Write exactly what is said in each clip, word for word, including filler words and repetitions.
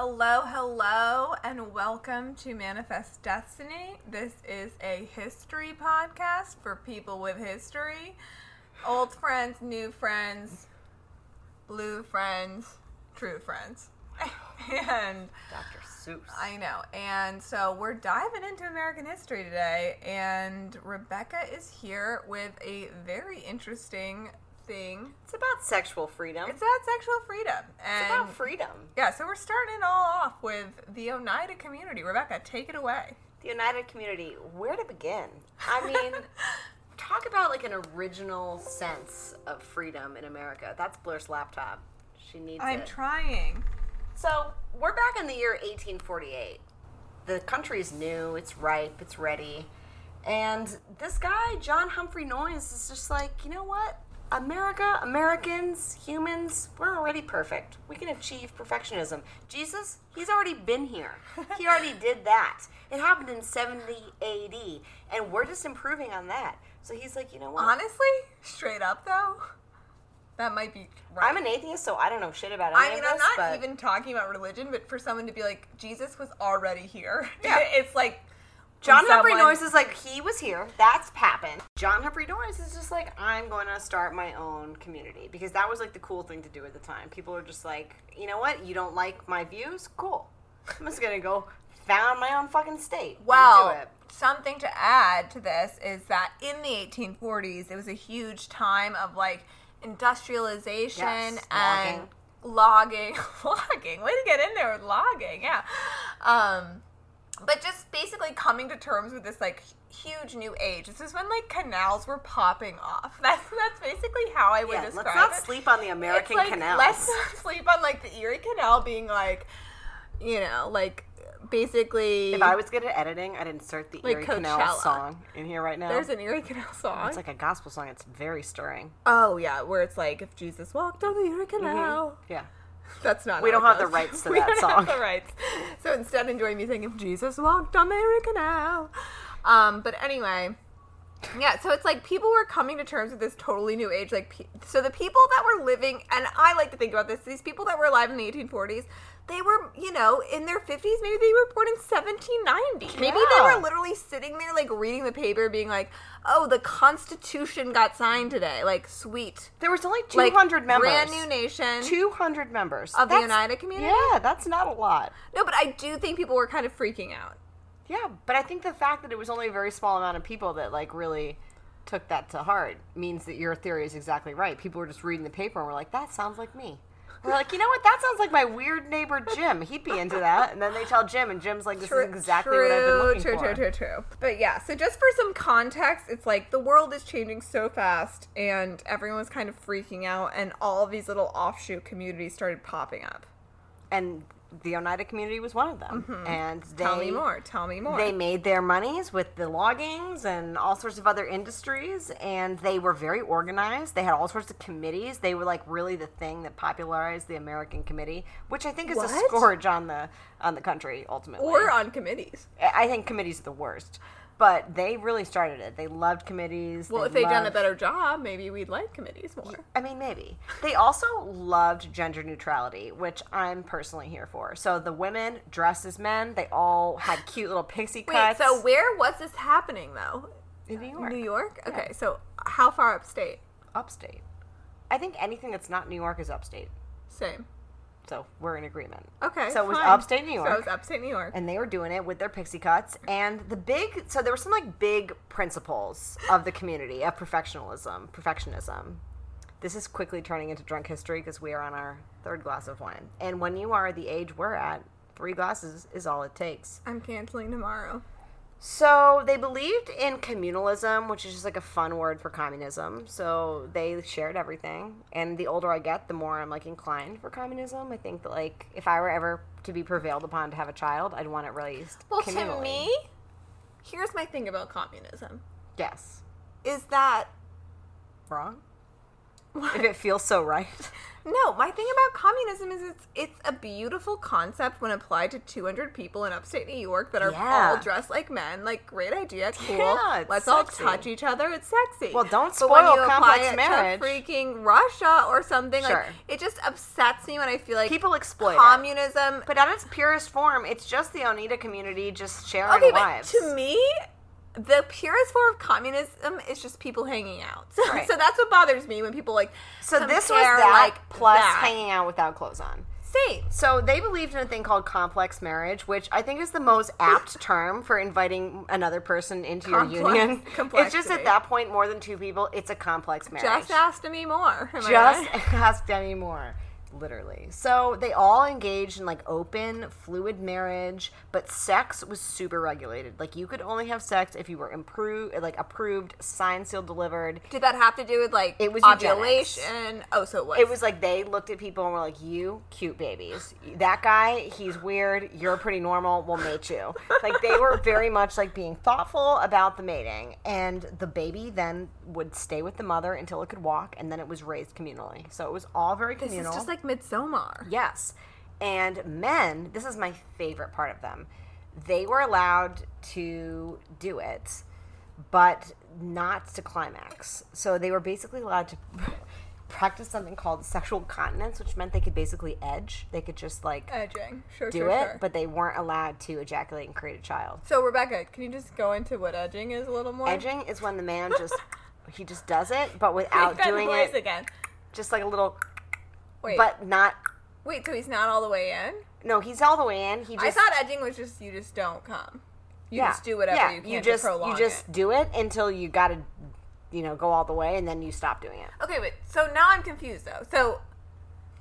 Hello, hello, and welcome to Manifest Destiny. This is a history podcast for people with history. Old friends, new friends, blue friends, true friends. And Doctor Seuss. I know. And so we're diving into American history today, and Rebecca is here with a very interesting thing. It's about sexual freedom. It's about sexual freedom. And it's about freedom. Yeah, so we're starting it all off with the Oneida Community. Rebecca, take it away. The Oneida Community, where to begin? I mean, talk about like an original sense of freedom in America. That's Blair's laptop. She needs I'm it. I'm trying. So, we're back in the year eighteen forty-eight. The country's new, it's ripe, it's ready. And this guy, John Humphrey Noyes, is just like, you know what? America, Americans, humans, we're already perfect. We can achieve perfectionism. Jesus, he's already been here. He already did that. It happened in seventy A D, and we're just improving on that. So he's like, you know what? Honestly, straight up though, that might be right. I'm an atheist, so I don't know shit about any I mean, of this. I mean, I'm not but... even talking about religion, but for someone to be like, Jesus was already here. Yeah. It's like... John Humphrey Noyes is like, he was here. That's happened. John Humphrey Noyes is just like, I'm going to start my own community. Because that was like the cool thing to do at the time. People are just like, you know what? You don't like my views? Cool. I'm just going to go found my own fucking state. Well, do it. Something to add to this is that in the eighteen forties, it was a huge time of like industrialization yes, and logging. Logging. Way to get in there with logging. Yeah. Um... But just basically coming to terms with this, like, huge new age. This is when, like, canals were popping off. That's that's basically how I would yeah, describe it. Let's not it. sleep on the American like, canals. Let's not sleep on, like, the Erie Canal being, like, you know, like, basically... If I was good at editing, I'd insert the like Erie Coachella. Canal song in here right now. There's an Erie Canal song. It's like a gospel song. It's very stirring. Oh, yeah, where it's like, if Jesus walked on the Erie Canal. Mm-hmm. Yeah. That's not We don't have the rights to that song. We don't have the rights. So instead, enjoy me singing, Jesus walked on the Erie Canal. Um, but anyway, yeah, so it's like people were coming to terms with this totally new age. Like, so the people that were living, and I like to think about this, these people that were alive in the eighteen forties, they were, you know, in their fifties, maybe they were born in seventeen ninety. Yeah. Maybe they were literally sitting there, like, reading the paper, being like, oh, the Constitution got signed today. Like, sweet. There was only two hundred like, members. Brand new nation. two hundred members. Of that's, the Oneida Community. Yeah, that's not a lot. No, but I do think people were kind of freaking out. Yeah, but I think the fact that it was only a very small amount of people that, like, really took that to heart means that your theory is exactly right. People were just reading the paper and were like, that sounds like me. We're like, you know what? That sounds like my weird neighbor Jim. He'd be into that. And then they tell Jim, and Jim's like, this true, is exactly true, what I've been looking true, for. True, true, true, true. But yeah, so just for some context, it's like the world is changing so fast, and everyone was kind of freaking out, and all of these little offshoot communities started popping up. And the Oneida Community was one of them. Mm-hmm. And they, tell me more. Tell me more. They made their monies with the loggings and all sorts of other industries, and they were very organized. They had all sorts of committees. They were like really the thing that popularized the American Committee, which I think is what? a scourge on the on the country ultimately. Or on committees. I think committees are the worst. But they really started it. They loved committees. Well, they if they'd loved... done a better job, maybe we'd like committees more. I mean, maybe. They also loved gender neutrality, which I'm personally here for. So the women dressed as men. They all had cute little pixie cuts. Wait, so where was this happening, though? In New York. New York? Okay, yeah. So how far upstate? Upstate. I think anything that's not New York is upstate. Same. So we're in agreement. Okay, So it was fine. upstate New York. So it was upstate New York. And they were doing it with their pixie cuts. And the big, so there were some like big principles of the community, of perfectionism, perfectionism. This is quickly turning into drunk history because we are on our third glass of wine. And when you are the age we're at, three glasses is all it takes. I'm canceling tomorrow. So they believed in communalism, which is just like a fun word for communism. So they shared everything. And the older I get, the more I'm like inclined for communism. I think that like if I were ever to be prevailed upon to have a child, I'd want it raised well, communally. To me, here's my thing about communism. Yes. Is that... Wrong? What? If it feels so right. No, my thing about communism is it's it's a beautiful concept when applied to two hundred people in upstate New York that are yeah. all dressed like men. Like, great idea, cool. Yeah, let's sexy. all touch each other. It's sexy. Well, don't spoil but when you complex apply it marriage. To freaking Russia or something. Sure. Like, it just upsets me when I feel like people exploit communism, it. But at its purest form, it's just the Oneida community just sharing okay, lives. But to me, the purest form of communism is just people hanging out. Right. So that's what bothers me when people like. So this was that like plus that. hanging out without clothes on. Same. So they believed in a thing called complex marriage, which I think is the most apt term for inviting another person into complex, your union. Complexity. It's just at that point, more than two people, it's a complex marriage. Just ask Demi Moore. Am just I right? ask Demi Moore. Literally. So they all engaged in like open, fluid marriage, but sex was super regulated. Like you could only have sex if you were improved, like approved, signed, sealed, delivered. Did that have to do with like it was ovulation? Eugenics. Oh, so it was. It was like they looked at people and were like, "You cute babies. That guy, he's weird. You're pretty normal. We'll mate you." Like they were very much like being thoughtful about the mating, and the baby then would stay with the mother until it could walk, and then it was raised communally. So it was all very communal. This is just like Midsommar. Yes. And men, this is my favorite part of them, they were allowed to do it, but not to climax. So they were basically allowed to practice something called sexual continence, which meant they could basically edge. They could just like edging, sure, do sure, it, sure. but they weren't allowed to ejaculate and create a child. So Rebecca, can you just go into what edging is a little more? Edging is when the man just, he just does it, but without doing it. Again. Just like a little... Wait. But not... Wait, so he's not all the way in? No, he's all the way in. He just, I thought edging was just, you just don't come. You yeah, just do whatever yeah, you can you just, to prolong it. You just it. do it until you gotta, you know, go all the way, and then you stop doing it. Okay, wait, so now I'm confused, though. So...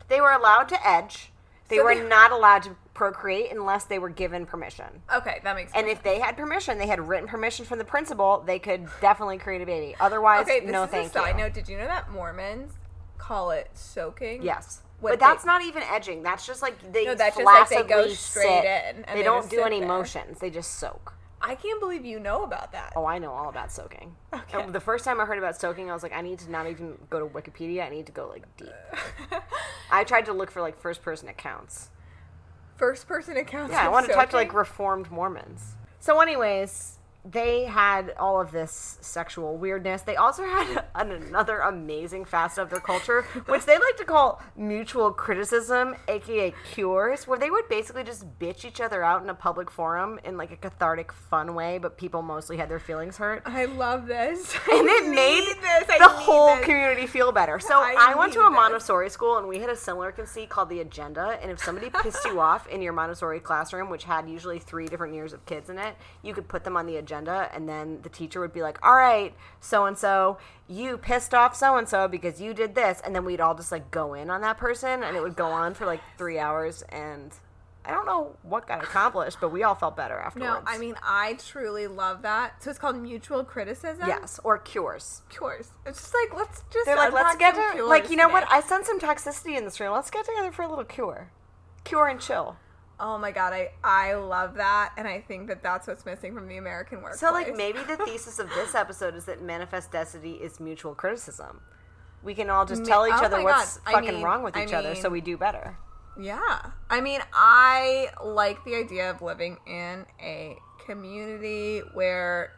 They were allowed to edge. They so were they, not allowed to procreate unless they were given permission. Okay, that makes sense. And if they had permission, they had written permission from the principal, they could definitely create a baby. Otherwise, okay, no thank you. Okay, this is a side note. Did you know that Mormons... call it soaking? Yes. What but that's they, not even edging. That's just like they no, that's just like they go straight sit. in. And they, they don't do any there. motions. They just soak. I can't believe you know about that. Oh, I know all about soaking. Okay. And the first time I heard about soaking, I was like, I need to not even go to Wikipedia. I need to go like deep. I tried to look for like first person accounts. First person accounts? Yeah, I wanted soaking? to talk to like Reformed Mormons. So anyways... They had all of this sexual weirdness. They also had an, another amazing facet of their culture, which they like to call mutual criticism, a k a cures, where they would basically just bitch each other out in a public forum in like a cathartic, fun way, but people mostly had their feelings hurt. I love this. And it made this. the whole this. community feel better. So I, I went to a Montessori this. school, and we had a similar conceit called the agenda, and if somebody pissed you off in your Montessori classroom, which had usually three different years of kids in it, you could put them on the agenda. And then the teacher would be like, all right, so-and-so, you pissed off so-and-so because you did this. And then we'd all just, like, go in on that person. And it would go on for, like, three hours. And I don't know what got accomplished, but we all felt better afterwards. No, I mean, I truly love that. So it's called mutual criticism? Yes, or cures. Cures. It's just like, let's just... They're like, let's get to... Like, you know today. what? I sense some toxicity in this room. Let's get together for a little cure. Cure and chill. Oh, my God. I, I love that, and I think that that's what's missing from the American workplace. So, like, maybe the thesis of this episode is that manifest destiny is mutual criticism. We can all just tell each oh other what's God. fucking I mean, wrong with each I mean, other so we do better. Yeah. I mean, I like the idea of living in a community where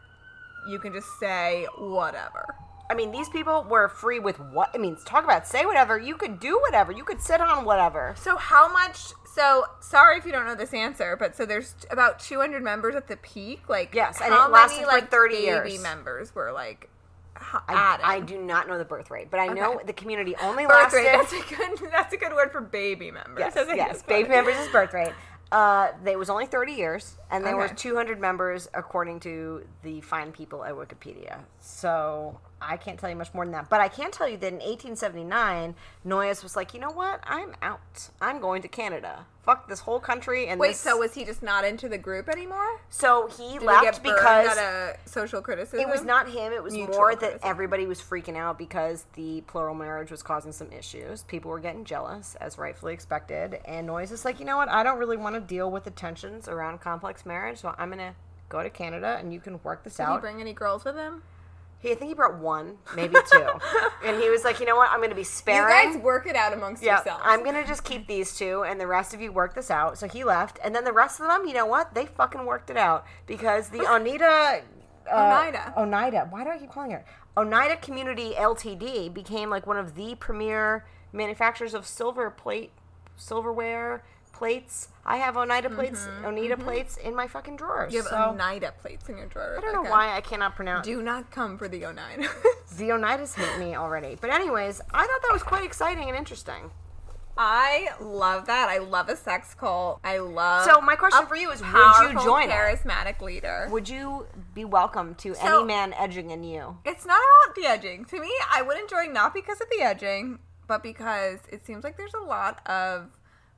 you can just say whatever. I mean, these people were free with what? I mean, talk about say whatever. You could do whatever. You could sit on whatever. So how much... So, sorry if you don't know this answer, but so there's about two hundred members at the peak. Like, yes, and how it lasted many, for like, thirty baby years. Members were like, h- I, I do not know the birth rate, but I know okay. the community only birth lasted. Rate, that's a good. That's a good word for baby members. Yes, yes, baby members is birth rate. Uh, it was only thirty years, and there okay. were two hundred members according to the fine people at Wikipedia. So. I can't tell you much more than that. But I can tell you that in eighteen seventy-nine, Noyes was like, you know what? I'm out. I'm going to Canada. Fuck this whole country. And Wait, this... so was he just not into the group anymore? So he Did left he get because... a social criticism? It was not him. It was Mutual more criticism. that everybody was freaking out because the plural marriage was causing some issues. People were getting jealous, as rightfully expected. And Noyes was like, you know what? I don't really want to deal with the tensions around complex marriage, so I'm going to go to Canada and you can work this Did out. Did he bring any girls with him? He, I think he brought one, maybe two. And he was like, you know what? I'm going to be sparing. You guys work it out amongst yep. yourselves. I'm going to just keep these two, and the rest of you work this out. So he left. And then the rest of them, you know what? They fucking worked it out. Because the Oneida... Uh, Oneida. Oneida. Why do I keep calling her? Oneida Community L T D became like one of the premier manufacturers of silver plate, silverware, plates. I have Oneida mm-hmm. plates, Oneida mm-hmm. plates in my fucking drawers. You have so. Oneida plates in your drawer. Rebecca. I don't know why I cannot pronounce. Do not come for the Oneidas. The Oneidas hate me already. But anyways, I thought that was quite exciting and interesting. I love that. I love a sex cult. I love. So my question for you is: powerful, would you join? Charismatic it? Leader. Would you be welcome to so, any man edging in you? It's not about the edging. To me, I wouldn't join not because of the edging, but because it seems like there's a lot of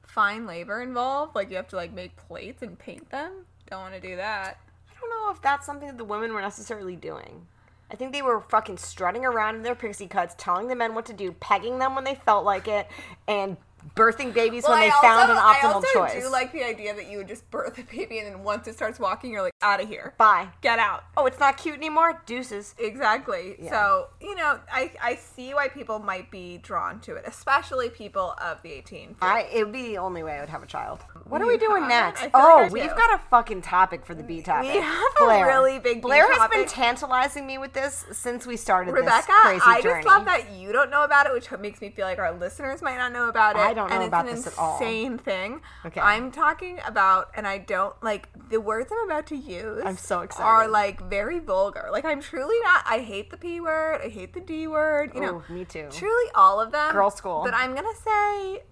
fine labor involved. Like, you have to like make plates and paint them. Don't want to do that. I don't know if that's something that the women were necessarily doing. I think they were fucking strutting around in their pixie cuts, telling the men what to do, pegging them when they felt like it, and birthing babies well, when I they also, found an optimal choice. I also choice. do like the idea that you would just birth a baby, and then once it starts walking, you're like, out of here. Bye. Get out. Oh, it's not cute anymore? Deuces. Exactly. Yeah. So, you know, I, I see why people might be drawn to it, especially people of the eighteen. I, it would be the only way I would have a child. What we are we doing next? Oh, like we've do. got a fucking topic for the B topic. We have Blair. a really big Blair B topic. Blair has been tantalizing me with this since we started Rebecca, this crazy I journey. I just love that you don't know about it, which makes me feel like our listeners might not know about it. I don't know and about this at all. It's an insane thing. Okay. I'm talking about, and I don't, like, the words I'm about to use I'm so excited. Are, like, very vulgar. Like, I'm truly not, I hate the P word, I hate the D word, you Ooh, know. Me too. Truly all of them. Girl school. But I'm going to say...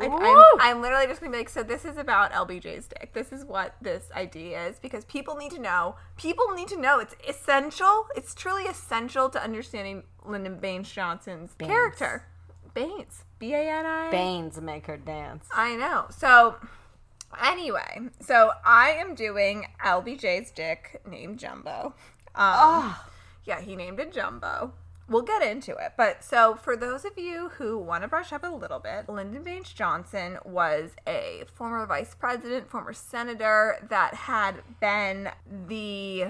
Like, I'm, I'm literally just going to be like, so this is about L B J's dick. This is what this I D is, because people need to know. People need to know. It's essential. It's truly essential to understanding Lyndon Baines Johnson's Baines. character. Baines. B A N I. Baines make her dance. I know. So anyway, so I am doing L B J's dick named Jumbo. Um, oh. Yeah, he named it Jumbo. We'll get into it, but so for those of you who want to brush up a little bit, Lyndon Baines Johnson was a former vice president, former senator that had been the,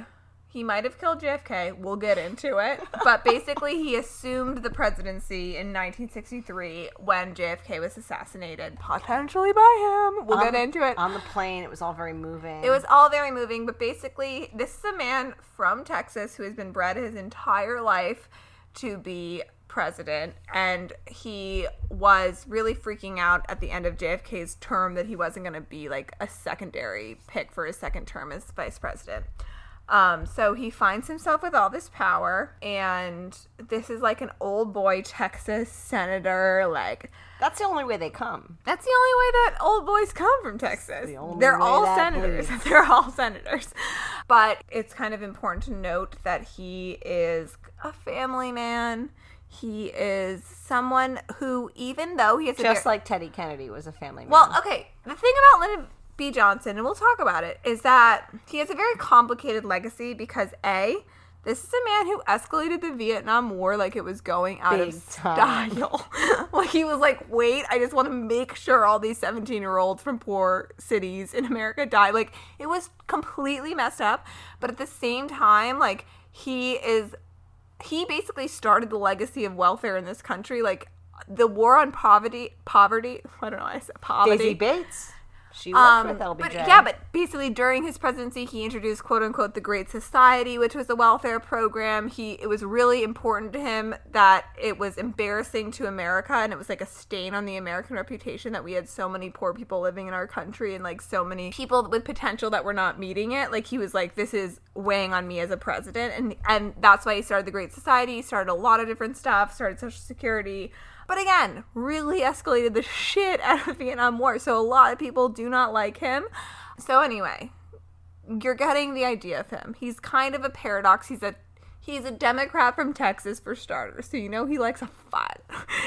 he might have killed J F K, we'll get into it, but basically he assumed the presidency in nineteen sixty-three when J F K was assassinated, potentially by him, we'll um, get into it. On the plane, it was all very moving. It was all very moving, but basically this is a man from Texas who has been bred his entire life to be president, and he was really freaking out at the end of J F K's term that he wasn't going to be like a secondary pick for his second term as vice president. Um, so he finds himself with all this power, and this is like an old boy Texas senator. Like, that's the only way they come. That's the only way that old boys come from Texas. The They're all senators. Bleeds. They're all senators. But it's kind of important to note that he is a family man. He is someone who, even though he is just a very- like Teddy Kennedy was a family man. Well, okay. The thing about Lyndon B. Johnson, and we'll talk about it, is that he has a very complicated legacy because A, this is a man who escalated the Vietnam War like it was going out Big of time. style. Like, he was like, wait, I just want to make sure all these seventeen-year-olds from poor cities in America die. Like, it was completely messed up. But at the same time, like, he is... He basically started the legacy of welfare in this country. Like, the war on poverty... Poverty... I don't know why I said poverty. Daisy Bates. She worked um, with L B J. But, yeah, but basically during his presidency, he introduced, quote-unquote, the Great Society, which was a welfare program. He It was really important to him that it was embarrassing to America, and it was, like, a stain on the American reputation that we had so many poor people living in our country and, like, so many people with potential that were not meeting it. Like, he was like, this is weighing on me as a president, and, and that's why he started the Great Society, he started a lot of different stuff, started Social Security, but again, really escalated the shit out of the Vietnam War, so a lot of people do not like him. So anyway, you're getting the idea of him. He's kind of a paradox. He's a he's a Democrat from Texas for starters, so you know he likes a fight.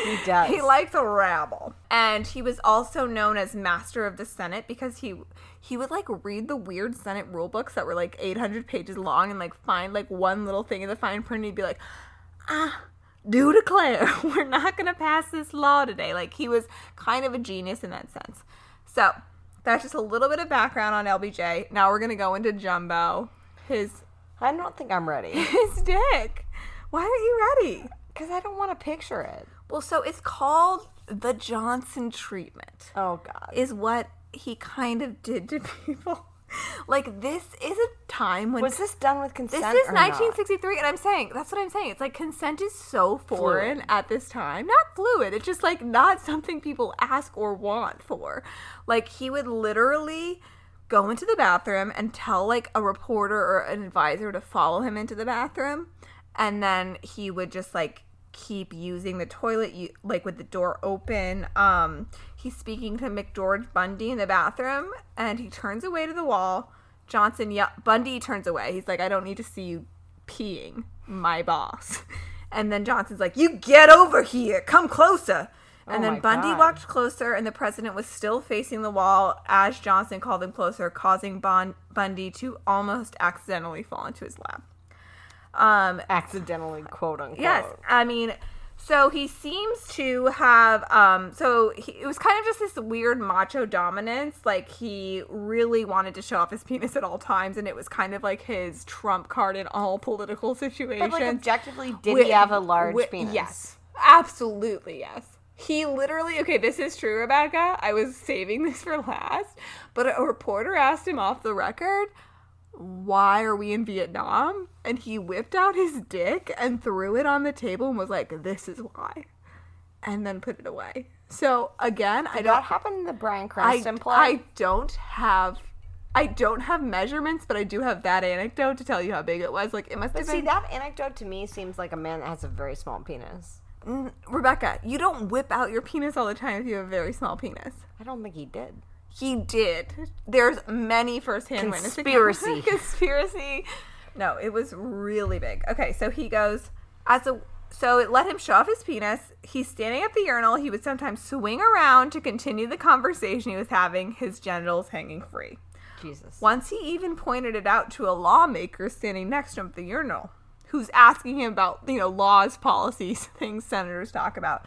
He does. He likes a rabble. And he was also known as Master of the Senate because he... He would, like, read the weird Senate rule books that were, like, eight hundred pages long and, like, find, like, one little thing in the fine print and he'd be like, ah, do declare, we're not going to pass this law today. Like, he was kind of a genius in that sense. So, that's just a little bit of background on L B J. Now we're going to go into Jumbo, his I don't think I'm ready. It's Dick. Why aren't you ready? Because I don't want to picture it. Well, so it's called the Johnson treatment. Oh, God. Is what he kind of did to people. Like, this is a time when... Was this done with consent or not? This is nineteen sixty-three, and I'm saying... That's what I'm saying. It's like consent is so foreign fluid. At this time. Not fluid. It's just, like, not something people ask or want for. Like, he would literally go into the bathroom and tell, like, a reporter or an advisor to follow him into the bathroom. And then he would just, like, keep using the toilet, like, with the door open. Um, he's speaking to McGeorge Bundy in the bathroom, and he turns away to the wall. Johnson, yeah, Bundy turns away. He's like, I don't need to see you peeing, my boss. And then Johnson's like, you get over here. Come closer. And oh then Bundy God. walked closer, and the president was still facing the wall as Johnson called him closer, causing Bond- Bundy to almost accidentally fall into his lap. Um, accidentally, quote unquote. Yes, I mean, so he seems to have, um, so he, it was kind of just this weird macho dominance. Like, he really wanted to show off his penis at all times, and it was kind of like his trump card in all political situations. But, like, objectively, did with, he have a large with, penis? Yes, absolutely, yes. He literally, okay, this is true, Rebecca. I was saving this for last, but a reporter asked him off the record, why are we in Vietnam? And he whipped out his dick and threw it on the table and was like, this is why. And then put it away. So, again, Did I don't... that happen in the Bryan Cranston play? I don't have... I don't have measurements, but I do have that anecdote to tell you how big it was. Like, it must but have see, been... see, that anecdote to me seems like a man that has a very small penis. Mm, Rebecca, you don't whip out your penis all the time if you have a very small penis. I don't think he did. He did. There's many firsthand witnesses. Conspiracy. Conspiracy. No, it was really big. Okay, so he goes, as a, so it let him show off his penis. He's standing at the urinal. He would sometimes swing around to continue the conversation he was having, his genitals hanging free. Jesus. Once he even pointed it out to a lawmaker standing next to him at the urinal, who's asking him about, you know, laws, policies, things senators talk about.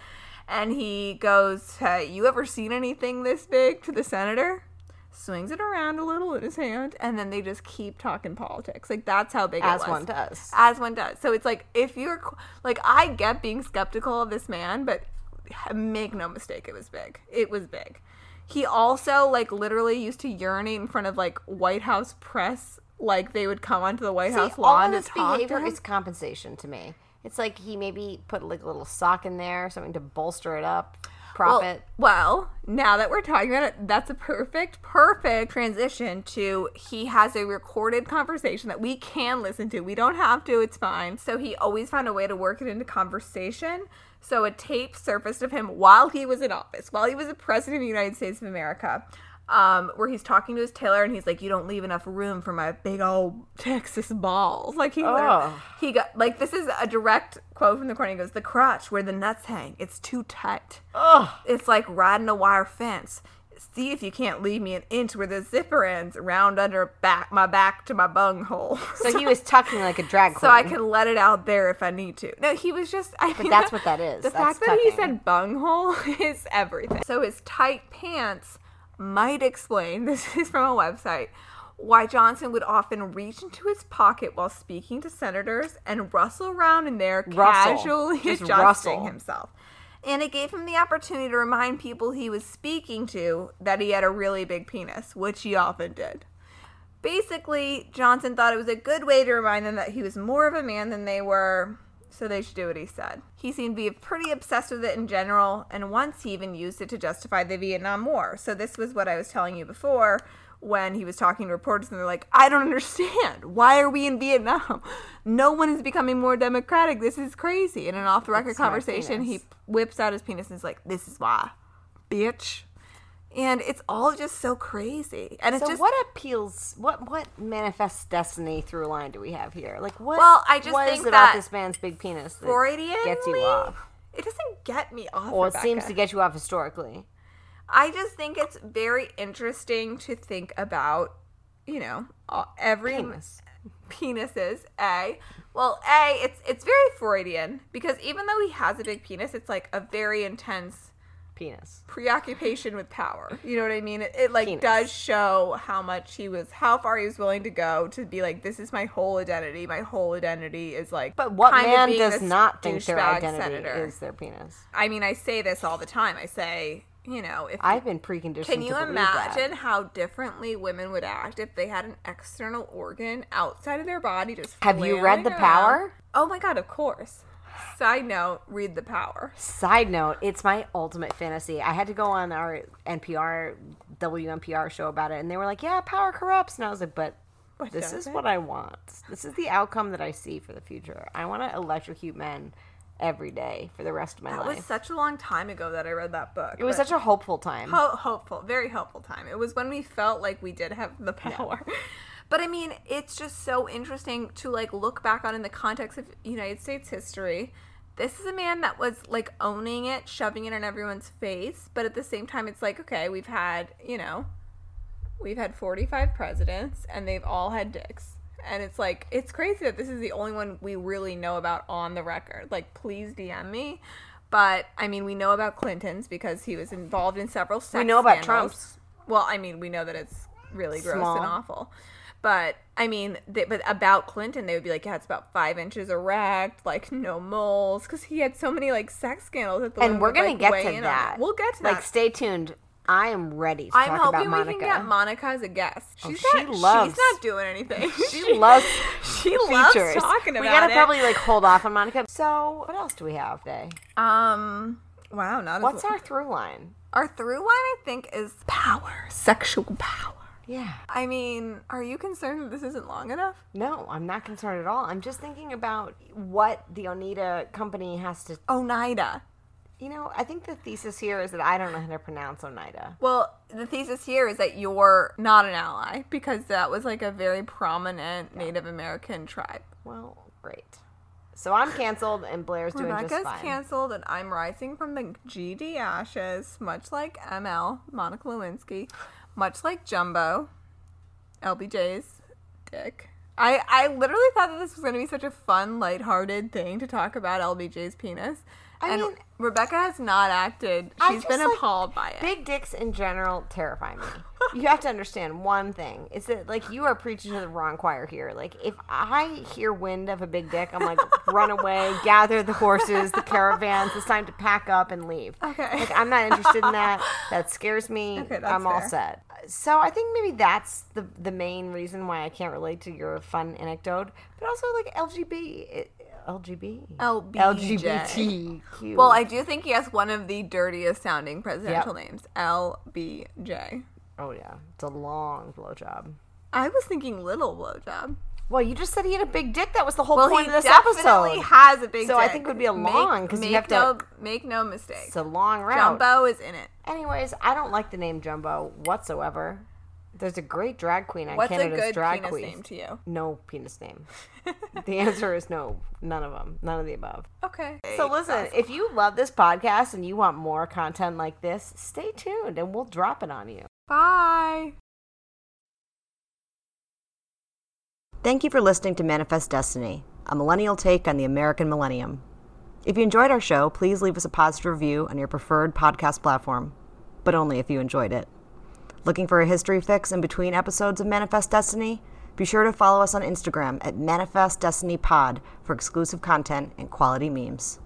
And he goes, hey, you ever seen anything this big, to the senator? Swings it around a little in his hand, and then they just keep talking politics. Like, that's how big it was. As one does. As one does. So it's like, if you're, like, I get being skeptical of this man, but make no mistake, it was big. It was big. He also, like, literally used to urinate in front of, like, White House press. Like, they would come onto the White See, House lawn to talk to all of his behavior is compensation to me. It's like he maybe put, like, a little sock in there, something to bolster it up, prop well, it. Well, now that we're talking about it, that's a perfect, perfect transition to he has a recorded conversation that we can listen to. We don't have to. It's fine. So he always found a way to work it into conversation. So a tape surfaced of him while he was in office, while he was the president of the United States of America, Um, where he's talking to his tailor, and he's like, you don't leave enough room for my big old Texas balls. Like, he oh. he got, like, this is a direct quote from the corner. He goes, the crotch where the nuts hang, it's too tight. Oh. It's like riding a wire fence. See if you can't leave me an inch where the zipper ends, round under back my back to my bunghole. So he was tucking like a drag queen. So I could let it out there if I need to. No, he was just... I but mean, that's the, what that is. The that's fact tucking. That he said bunghole is everything. So his tight pants... might explain, this is from a website, why Johnson would often reach into his pocket while speaking to senators and rustle around in there, rustle. casually Just adjusting rustle. himself. And it gave him the opportunity to remind people he was speaking to that he had a really big penis, which he often did. Basically, Johnson thought it was a good way to remind them that he was more of a man than they were, so they should do what he said. He seemed to be pretty obsessed with it in general, and once he even used it to justify the Vietnam War. So this was what I was telling you before when he was talking to reporters, and they're like, I don't understand. Why are we in Vietnam? No one is becoming more democratic. This is crazy. In an off-the-record it's conversation, he whips out his penis and is like, this is why, bitch. And it's all just so crazy. And it's so just what appeals, what what manifest destiny through line do we have here? Like, what, well, I just what think is that about this man's big penis that Freudianly, gets you off? It doesn't get me off, Or Rebecca. It seems to get you off historically. I just think it's very interesting to think about, you know, every... Penis. Penises, A. Well, A, it's, it's very Freudian, because even though he has a big penis, it's like a very intense... penis. Preoccupation with power. You know what I mean? It, it like penis. Does show how much he was, how far he was willing to go to be like, this is my whole identity. My whole identity is like. But what man does not think their identity senator. Is their penis? I mean, I say this all the time. I say, you know, if I've been preconditioned. Can you to imagine that? How differently women would act if they had an external organ outside of their body? Just have you read The around. Power? Oh my God! Of course. Side note, read The Power. Side note, it's my ultimate fantasy. I had to go on our N P R, W N P R show about it, and they were like, yeah, power corrupts. And I was like, but what this is it? What I want. This is the outcome that I see for the future. I want to electrocute men every day for the rest of my that life. It was such a long time ago that I read that book. It was such a hopeful time. Ho- hopeful. Very hopeful time. It was when we felt like we did have the power. Yeah. But, I mean, it's just so interesting to, like, look back on in the context of United States history. This is a man that was, like, owning it, shoving it in everyone's face. But at the same time, it's like, okay, we've had, you know, we've had forty-five presidents, and they've all had dicks. And it's like, it's crazy that this is the only one we really know about on the record. Like, please D M me. But, I mean, we know about Clinton's because he was involved in several sex scandals. We know about Trump's. Well, I mean, we know that it's really gross Small. And awful. But, I mean, they, but about Clinton, they would be like, yeah, it's about five inches erect, like, no moles. Because he had so many, like, sex scandals. At the and we're going like, to get to that. We'll get to that. Like, stay tuned. I am ready to I'm talk about Monica. I'm hoping we can get Monica as a guest. She's, oh, not, she loves, she's not doing anything. She loves She loves features. Talking about it. We got to probably, like, hold off on Monica. So, what else do we have today? Um, wow, not What's as What's our through line? Our through line, I think, is power. Sexual power. Yeah. I mean, are you concerned that this isn't long enough? No, I'm not concerned at all. I'm just thinking about what the Oneida Company has to... Oneida. You know, I think the thesis here is that I don't know how to pronounce Oneida. Well, the thesis here is that you're not an ally, because that was like a very prominent yeah. Native American tribe. Well, great. So I'm canceled, and Blair's doing Rebecca's just fine. Rebecca's canceled, and I'm rising from the G D ashes, much like M L, Monica Lewinsky. Much like Jumbo, L B J's dick. I, I literally thought that this was going to be such a fun, lighthearted thing to talk about L B J's penis. I and mean, Rebecca has not acted. She's been like, appalled by it. Big dicks in general terrify me. You have to understand one thing. It's that, like, you are preaching to the wrong choir here. Like, if I hear wind of a big dick, I'm like, run away, gather the horses, the caravans. It's time to pack up and leave. Okay. Like, I'm not interested in that. That scares me. Okay, that's I'm fair. All set. So I think maybe that's the the main reason why I can't relate to your fun anecdote. But also, like, L G B L G B L B L G B T Q. Well, I do think he has one of the dirtiest sounding presidential yep. names, L B J. Oh, yeah. It's a long blowjob. I was thinking little blowjob. Well, you just said he had a big dick. That was the whole well, point of this episode. Well, he definitely has a big so dick. So I think it would be a long, because you have no, to... Make no mistake. It's a long route. Jumbo is in it. Anyways, I don't like the name Jumbo whatsoever. There's a great drag queen on What's Canada's Drag Queen. What's a good penis queen. Name to you? No penis name. The answer is no. None of them. None of the above. Okay. So listen, if you love this podcast and you want more content like this, stay tuned and we'll drop it on you. Bye. Thank you for listening to Manifest Destiny, a millennial take on the American millennium. If you enjoyed our show, please leave us a positive review on your preferred podcast platform, but only if you enjoyed it. Looking for a history fix in between episodes of Manifest Destiny? Be sure to follow us on Instagram at Manifest Destiny Pod for exclusive content and quality memes.